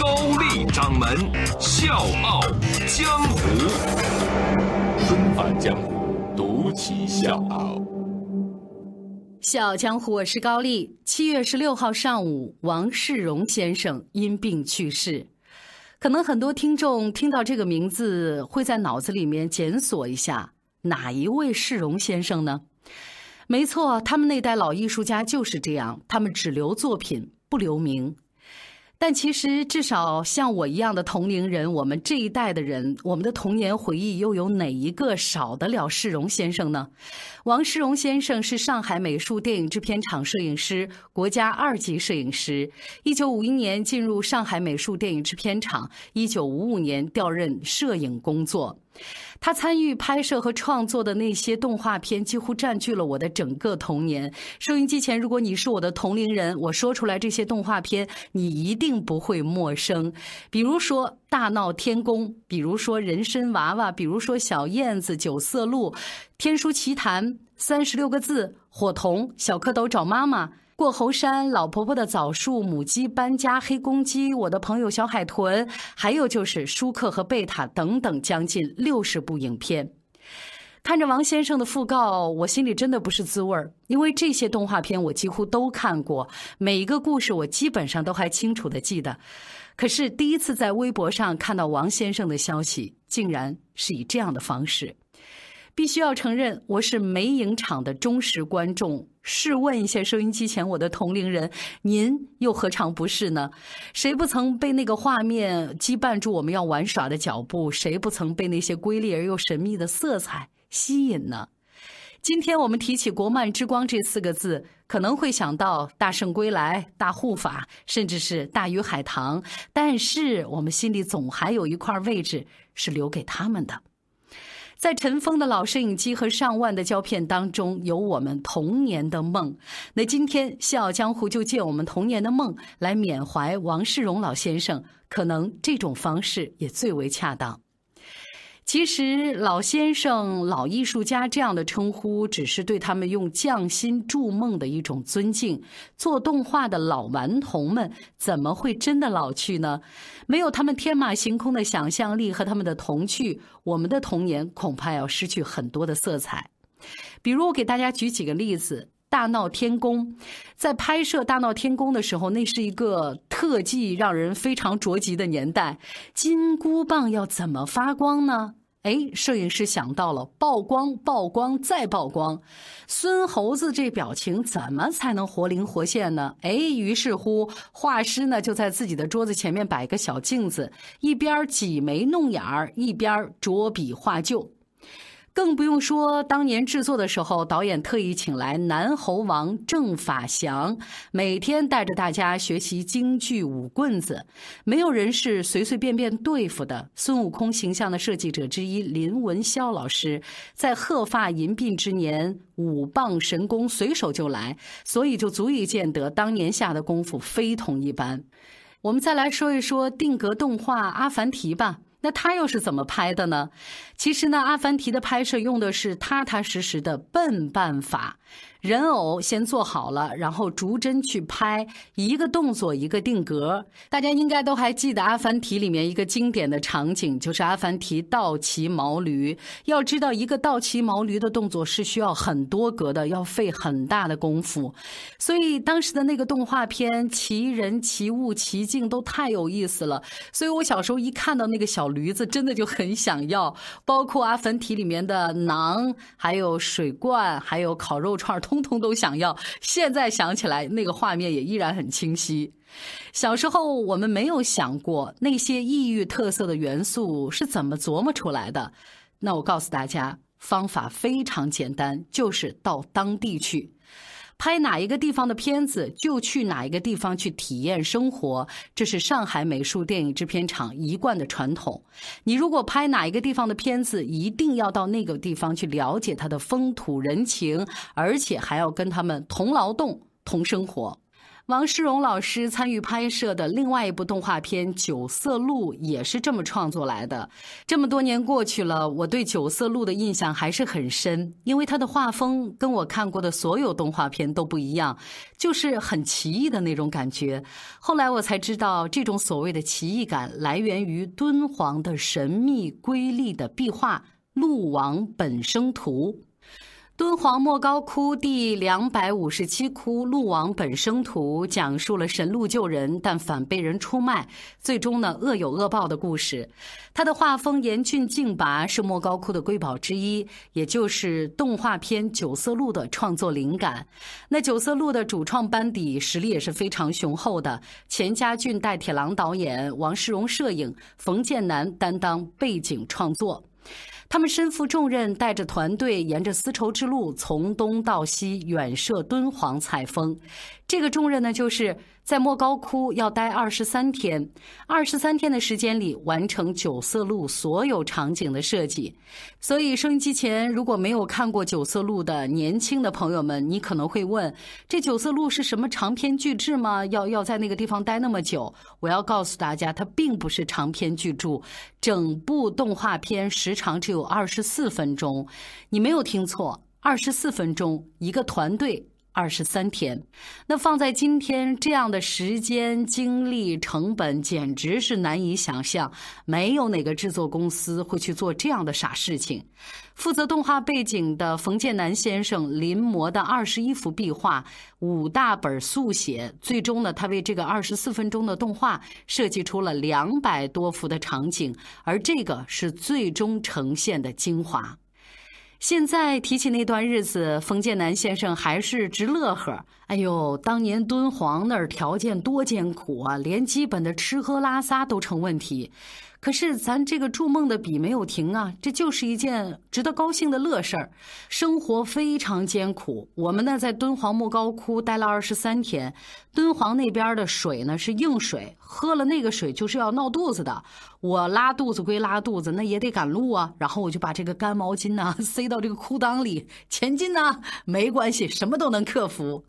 高丽掌门笑傲江湖，重返江湖，独骑笑傲。笑傲江湖，我是高丽。7月16号上午，王世荣先生因病去世。可能很多听众听到这个名字，会在脑子里面检索一下，哪一位世荣先生呢？没错，他们那代老艺术家就是这样，他们只留作品，不留名。但其实至少像我一样的同龄人，我们这一代的人，我们的童年回忆又有哪一个少得了世荣先生呢？王世荣先生是上海美术电影制片厂摄影师，国家2级摄影师。1951年进入上海美术电影制片厂，1955年调任摄影工作。他参与拍摄和创作的那些动画片几乎占据了我的整个童年。收音机前，如果你是我的同龄人，我说出来这些动画片你一定不会陌生，比如说大闹天宫，比如说人参娃娃，比如说小燕子、九色鹿、天书奇谭、36个字、火童、小蝌蚪找妈妈、过猴山、老婆婆的枣树、母鸡搬家、黑公鸡、我的朋友小海豚，还有就是舒克和贝塔等等，将近60部影片。看着王先生的讣告，我心里真的不是滋味儿，因为这些动画片我几乎都看过，每一个故事我基本上都还清楚的记得。可是第一次在微博上看到王先生的消息，竟然是以这样的方式。必须要承认，我是美影厂的忠实观众。试问一下收音机前我的同龄人，您又何尝不是呢？谁不曾被那个画面羁绊住我们要玩耍的脚步？谁不曾被那些瑰丽而又神秘的色彩吸引呢？今天我们提起国漫之光这4个字，可能会想到大圣归来、大护法，甚至是大鱼海棠，但是我们心里总还有一块位置是留给他们的。在尘封的老摄影机和上万的胶片当中，有我们童年的梦。那今天笑傲江湖就借我们童年的梦来缅怀王世荣老先生，可能这种方式也最为恰当。其实老先生、老艺术家这样的称呼，只是对他们用匠心筑梦的一种尊敬。做动画的老顽童们怎么会真的老去呢？没有他们天马行空的想象力和他们的童趣，我们的童年恐怕要失去很多的色彩。比如我给大家举几个例子，大闹天宫。在拍摄大闹天宫的时候，那是一个特技让人非常着急的年代，金箍棒要怎么发光呢？摄影师想到了曝光、曝光再曝光，孙猴子这表情怎么才能活灵活现呢？于是乎画师呢就在自己的桌子前面摆个小镜子，一边挤眉弄眼儿，一边着笔画就。更不用说当年制作的时候，导演特意请来南猴王郑法祥，每天带着大家学习京剧舞棍子，没有人是随随便便对付的。孙悟空形象的设计者之一林文霄老师，在鹤发银鬓之年，舞棒神功随手就来，所以就足以见得当年下的功夫非同一般。我们再来说一说定格动画《阿凡提》吧。那他又是怎么拍的呢？其实呢，《阿凡提》的拍摄用的是踏踏实实的笨办法，人偶先做好了，然后逐帧去拍，一个动作一个定格。大家应该都还记得《阿凡提》里面一个经典的场景，就是阿凡提倒骑毛驴。要知道，一个倒骑毛驴的动作是需要很多格的，要费很大的功夫。所以当时的那个动画片，骑人、骑物、骑境都太有意思了。所以我小时候一看到那个小驴子真的就很想要，包括《阿凡提》里面的馕，还有水罐，还有烤肉串，通通都想要。现在想起来，那个画面也依然很清晰。小时候我们没有想过那些异域特色的元素是怎么琢磨出来的。那我告诉大家，方法非常简单，就是到当地去。拍哪一个地方的片子就去哪一个地方去体验生活，这是上海美术电影制片厂一贯的传统。你如果拍哪一个地方的片子，一定要到那个地方去了解它的风土人情，而且还要跟他们同劳动、同生活。王诗荣老师参与拍摄的另外一部动画片《九色鹿》也是这么创作来的。这么多年过去了，我对《九色鹿》的印象还是很深，因为它的画风跟我看过的所有动画片都不一样，就是很奇异的那种感觉。后来我才知道，这种所谓的奇异感来源于敦煌的神秘瑰丽的壁画《鹿王本生图》。敦煌莫高窟第257窟《鹿王本生图》讲述了神鹿救人但反被人出卖，最终呢恶有恶报的故事。它的画风严峻劲拔，是莫高窟的瑰宝之一，也就是动画片《九色鹿》的创作灵感。那《九色鹿》的主创班底实力也是非常雄厚的，钱家俊、戴铁郎导演，王诗荣摄影，冯建南担当背景创作。他们身负重任，带着团队沿着丝绸之路从东到西远涉敦煌采风。这个重任呢，就是在莫高窟要待23天，23天的时间里完成九色鹿所有场景的设计。所以收音机前如果没有看过九色鹿的年轻的朋友们，你可能会问，这九色鹿是什么长篇巨制吗？要在那个地方待那么久？我要告诉大家，它并不是长篇巨著，整部动画片时长只有24分钟。你没有听错，24分钟，一个团队23天。那放在今天，这样的时间、精力、成本简直是难以想象，没有哪个制作公司会去做这样的傻事情。负责动画背景的冯建南先生临摹的21幅壁画，5大本速写，最终呢，他为这个24分钟的动画设计出了200多幅的场景，而这个是最终呈现的精华。现在提起那段日子，冯建南先生还是直乐呵。哎呦，当年敦煌那儿条件多艰苦啊，连基本的吃喝拉撒都成问题。可是咱这个筑梦的笔没有停啊，这就是一件值得高兴的乐事儿。生活非常艰苦，我们呢在敦煌莫高窟待了23天，敦煌那边的水呢是硬水，喝了那个水就是要闹肚子的。我拉肚子归拉肚子，那也得赶路啊，然后我就把这个干毛巾呢塞到这个裤裆里，前进呢没关系，什么都能克服。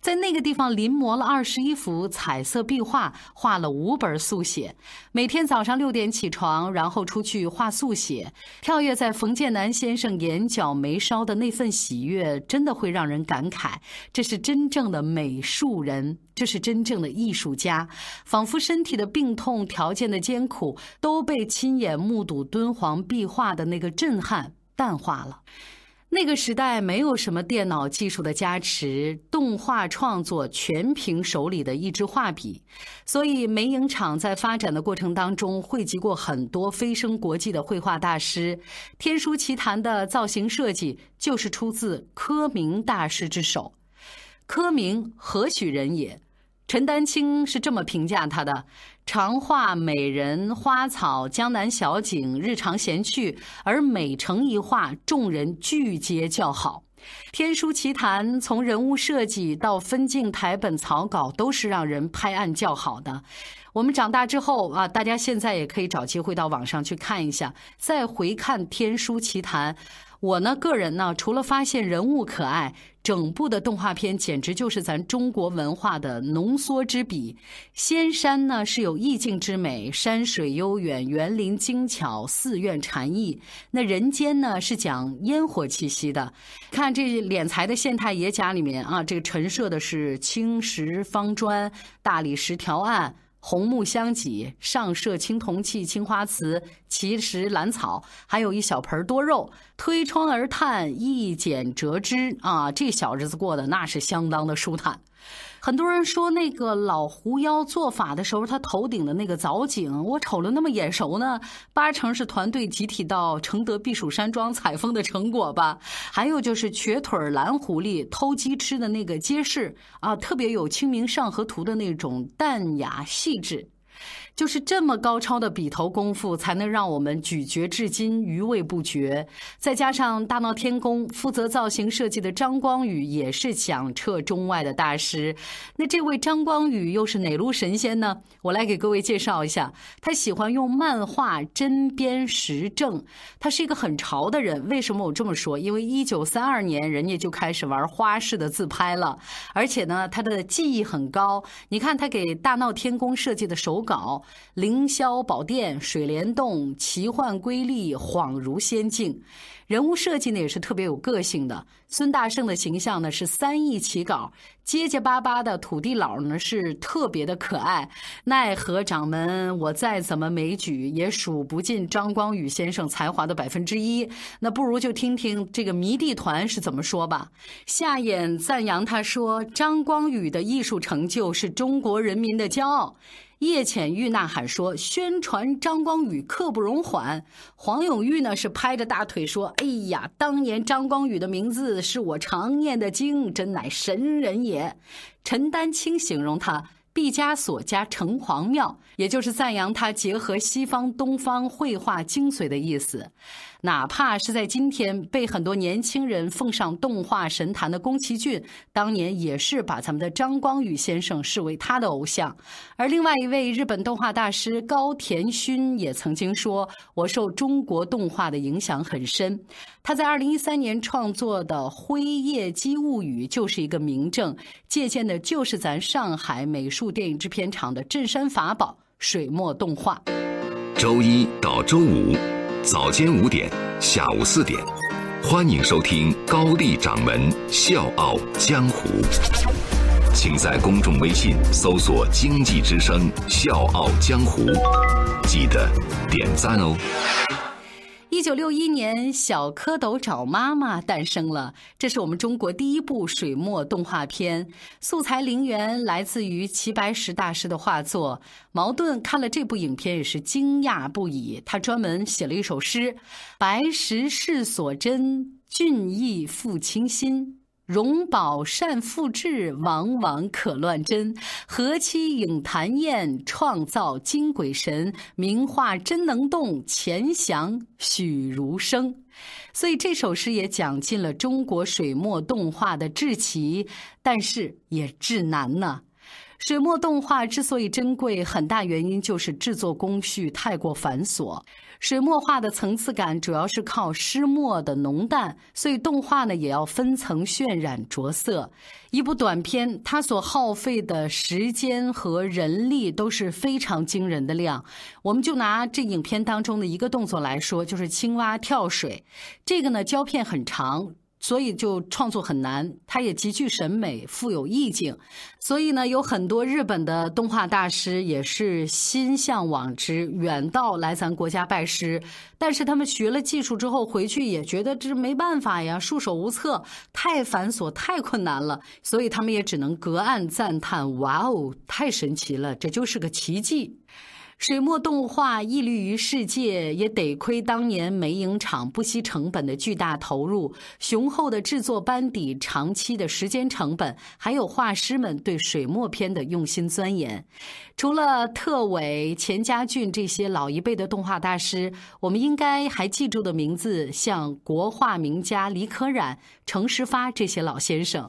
在那个地方临摹了21幅彩色壁画，画了5本速写。每天早上6点起床，然后出去画速写。跳跃在冯建南先生眼角眉梢的那份喜悦，真的会让人感慨，这是真正的美术人，这是真正的艺术家。仿佛身体的病痛、条件的艰苦，都被亲眼目睹敦煌壁画的那个震撼淡化了。那个时代没有什么电脑技术的加持，动画创作全凭手里的一支画笔。所以梅影厂在发展的过程当中，汇集过很多蜚声国际的绘画大师。天书奇谭的造型设计就是出自柯明大师之手。柯明何许人也？陈丹青是这么评价他的：常画美人、花草、江南小景、日常闲趣，而每成一画，众人俱皆叫好。天书奇谭从人物设计到分镜、台本、草稿，都是让人拍案叫好的。我们长大之后啊，大家现在也可以找机会到网上去看一下，再回看天书奇谭。我呢，个人呢，除了发现人物可爱，整部的动画片简直就是咱中国文化的浓缩之笔。仙山呢是有意境之美，山水悠远，园林精巧，寺院禅意。那人间呢是讲烟火气息的。看这敛财的县太爷家里面啊，这个陈设的是青石方砖、大理石条案、红木相几，上设青铜器、青花瓷、奇石兰草，还有一小盆多肉。推窗而叹，一剪折枝啊，这小日子过得那是相当的舒坦。很多人说那个老狐妖做法的时候，他头顶的那个藻井，我瞅了那么眼熟呢，八成是团队集体到承德避暑山庄采风的成果吧。还有就是瘸腿蓝狐狸偷鸡吃的那个街市啊，特别有《清明上河图》的那种淡雅细致。就是这么高超的笔头功夫，才能让我们咀嚼至今，余味不绝。再加上大闹天宫负责造型设计的张光宇也是响彻中外的大师。那这位张光宇又是哪路神仙呢？我来给各位介绍一下，他喜欢用漫画针砭时政，他是一个很潮的人。为什么我这么说？因为1932年人家就开始玩花式的自拍了，而且呢，他的技艺很高。你看他给大闹天宫设计的手稿，凌霄宝殿、水帘洞、奇幻瑰丽，恍如仙境。人物设计呢也是特别有个性的。孙大圣的形象呢是3翼起稿，结结巴巴的土地佬呢是特别的可爱。奈何掌门我再怎么枚举也数不尽张光宇先生才华的1%。那不如就听听这个迷弟团是怎么说吧。夏衍赞扬他说，张光宇的艺术成就是中国人民的骄傲。叶浅玉呐喊说，宣传张光宇刻不容缓。黄永玉呢是拍着大腿说，哎呀，当年张光宇的名字是我常念的经，真乃神人也。陈丹青形容他毕加索加城隍庙，也就是赞扬他结合西方东方绘画精髓的意思。哪怕是在今天被很多年轻人奉上动画神坛的宫崎骏，当年也是把咱们的张光宇先生视为他的偶像。而另外一位日本动画大师高田勋也曾经说，我受中国动画的影响很深。他在2013年创作的《辉夜姬物语》就是一个明证，借鉴的就是咱上海美术电影制片厂的镇山法宝水墨动画。周一到周五早间5点，下午4点，欢迎收听高丽掌门笑傲江湖，请在公众微信搜索经济之声笑傲江湖，记得点赞哦。1961年，小蝌蚪找妈妈诞生了，这是我们中国第一部水墨动画片。素材灵源来自于齐白石大师的画作。茅盾看了这部影片也是惊讶不已，他专门写了一首诗：白石是所珍，俊逸复清新。荣宝善复制，往往可乱真。何期影坛宴，创造金鬼神。名画真能动，钱翔许如生。所以这首诗也讲尽了中国水墨动画的至奇，但是也至难呢。水墨动画之所以珍贵，很大原因就是制作工序太过繁琐。水墨画的层次感主要是靠湿墨的浓淡，所以动画呢也要分层渲染着色。一部短片它所耗费的时间和人力都是非常惊人的量。我们就拿这影片当中的一个动作来说，就是青蛙跳水。这个呢胶片很长，所以就创作很难，它也极具审美，富有意境。所以呢，有很多日本的动画大师也是心向往之，远道来咱国家拜师。但是他们学了技术之后回去也觉得这没办法呀，束手无策，太繁琐，太困难了。所以他们也只能隔岸赞叹，哇哦，太神奇了，这就是个奇迹。水墨动画屹立于世界，也得亏当年美影厂不惜成本的巨大投入，雄厚的制作班底，长期的时间成本，还有画师们对水墨片的用心钻研。除了特伟、钱家俊这些老一辈的动画大师，我们应该还记住的名字，像国画名家李可染、程实发这些老先生。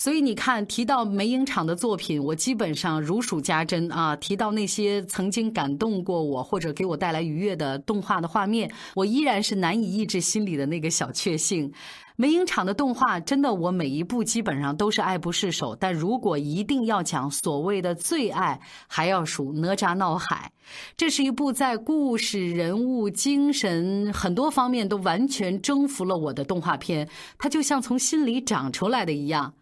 所以你看，提到梅影厂的作品，我基本上如数家珍啊。提到那些曾经感动过我或者给我带来愉悦的动画的画面，我依然是难以抑制心里的那个小确幸。梅影厂的动画真的，我每一部基本上都是爱不释手，但如果一定要讲所谓的最爱，还要数哪吒闹海。这是一部在故事、人物、精神很多方面都完全征服了我的动画片，它就像从心里长出来的一样。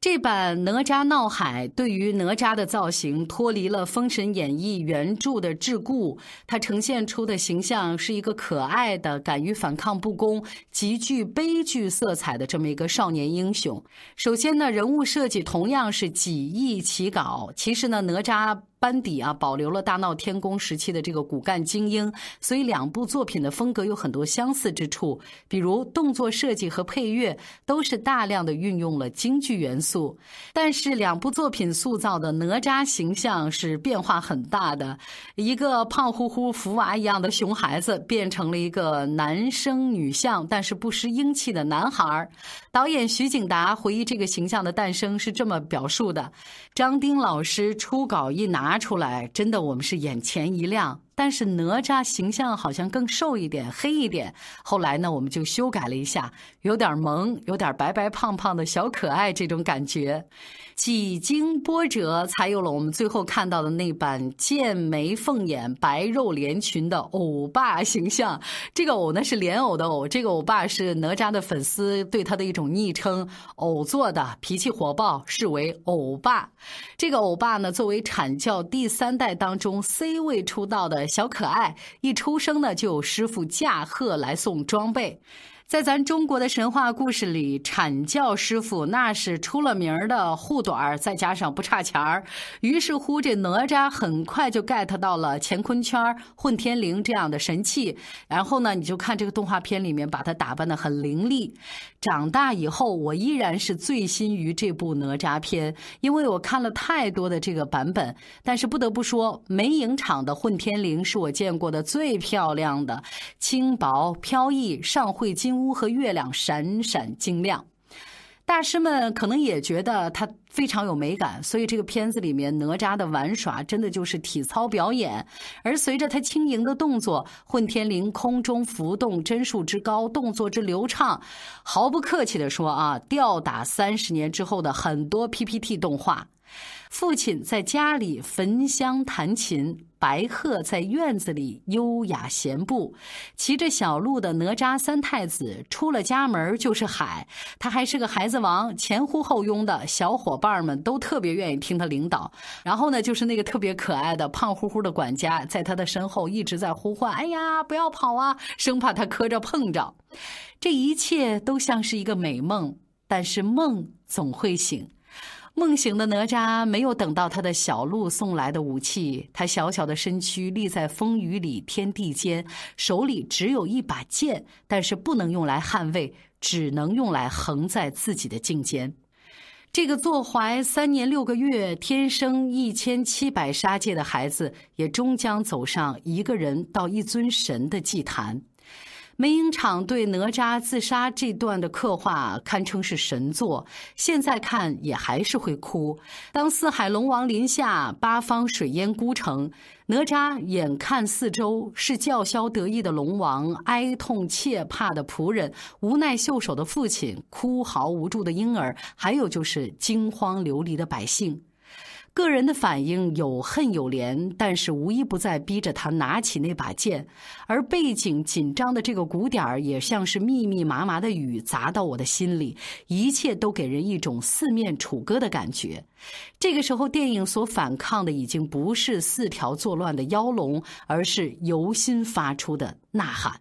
这版哪吒闹海对于哪吒的造型脱离了《封神演义》原著的桎梏，它呈现出的形象是一个可爱的、敢于反抗不公、极具悲剧色彩的这么一个少年英雄。首先呢，人物设计同样是几翼起稿。其实呢，哪吒班底啊，保留了大闹天宫时期的这个骨干精英，所以两部作品的风格有很多相似之处，比如动作设计和配乐都是大量的运用了京剧元素。但是两部作品塑造的哪吒形象是变化很大的，一个胖乎乎福娃一样的熊孩子变成了一个男生女相但是不失英气的男孩。导演徐景达回忆这个形象的诞生是这么表述的：张丁老师初稿一拿出来，真的我们是眼前一亮，但是哪吒形象好像更瘦一点黑一点，后来呢我们就修改了一下，有点萌，有点白白胖胖的小可爱这种感觉。几经波折才有了我们最后看到的那版剑眉凤眼白肉连裙的欧巴形象。这个偶呢是莲藕的藕，这个欧巴是哪吒的粉丝对他的一种昵称，偶做的，脾气火爆，视为欧巴。这个欧巴呢作为阐教第三代当中 C 位出道的小可爱，一出生呢就有师傅驾鹤来送装备。在咱中国的神话故事里，阐教师傅那是出了名的护短，再加上不差钱儿，于是乎这哪吒很快就 get 到了乾坤圈、混天绫这样的神器，然后呢你就看这个动画片里面把他打扮得很凌厉。长大以后我依然是醉心于这部哪吒片，因为我看了太多的这个版本，但是不得不说梅影厂的混天绫是我见过的最漂亮的，轻薄飘逸，上绘金乌和月亮闪闪晶亮。大师们可能也觉得它非常有美感，所以这个片子里面哪吒的玩耍真的就是体操表演，而随着他轻盈的动作，混天绫空中浮动，帧数之高，动作之流畅，毫不客气的说啊，吊打30年之后的很多 PPT 动画。父亲在家里焚香弹琴，白鹤在院子里优雅闲步，骑着小鹿的哪吒三太子出了家门就是海，他还是个孩子王，前呼后拥的小伙伴们都特别愿意听他领导。然后呢就是那个特别可爱的胖乎乎的管家在他的身后一直在呼唤，哎呀不要跑啊，生怕他磕着碰着。这一切都像是一个美梦，但是梦总会醒。梦醒的哪吒没有等到他的小鹿送来的武器，他小小的身躯立在风雨里天地间，手里只有一把剑，但是不能用来捍卫，只能用来横在自己的颈间。这个坐怀3年6个月天生1700杀戒的孩子，也终将走上一个人到一尊神的祭坛。梅影厂对哪吒自杀这段的刻画堪称是神作，现在看也还是会哭。当四海龙王临下，八方水淹孤城，哪吒眼看四周是叫嚣得意的龙王，哀痛切怕的仆人，无奈袖手的父亲，哭嚎无助的婴儿，还有就是惊慌流离的百姓。个人的反应有恨有怜，但是无一不在逼着他拿起那把剑，而背景紧张的这个鼓点也像是密密麻麻的雨砸到我的心里，一切都给人一种四面楚歌的感觉。这个时候电影所反抗的已经不是四条作乱的妖龙，而是由心发出的呐喊。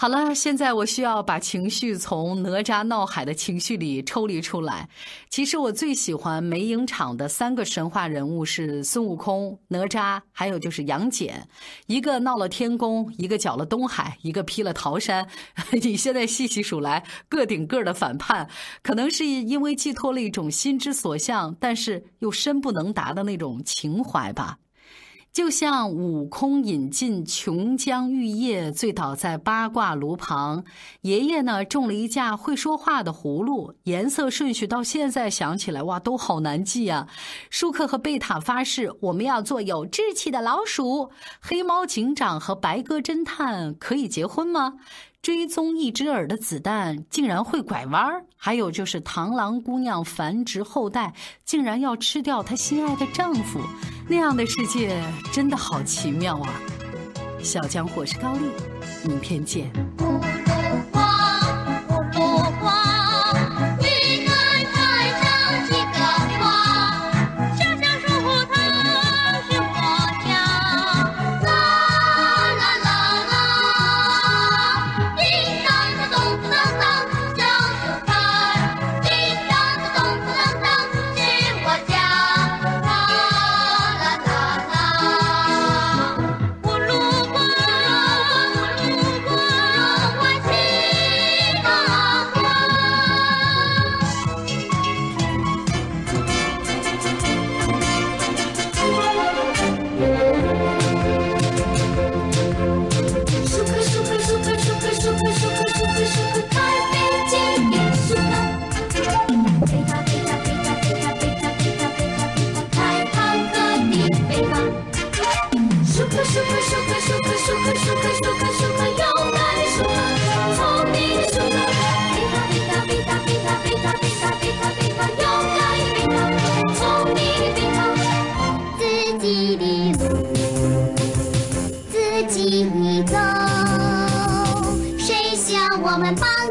好了，现在我需要把情绪从哪吒闹海的情绪里抽离出来。其实我最喜欢梅影厂的3个神话人物是孙悟空、哪吒，还有就是杨戬。一个闹了天宫，一个搅了东海，一个劈了桃山。你现在细细数来，个顶个的反叛，可能是因为寄托了一种心之所向，但是又身不能达的那种情怀吧。就像悟空引进琼浆玉液，醉倒在八卦炉旁，爷爷呢种了一架会说话的葫芦，颜色顺序到现在想起来哇都好难记啊。舒克和贝塔发誓我们要做有志气的老鼠，黑猫警长和白鸽侦探可以结婚吗？追踪一只耳的子弹竟然会拐弯，还有就是螳螂姑娘繁殖后代竟然要吃掉她心爱的丈夫，那样的世界真的好奇妙啊。小江火是高丽，明天见。自己走，谁向我们帮？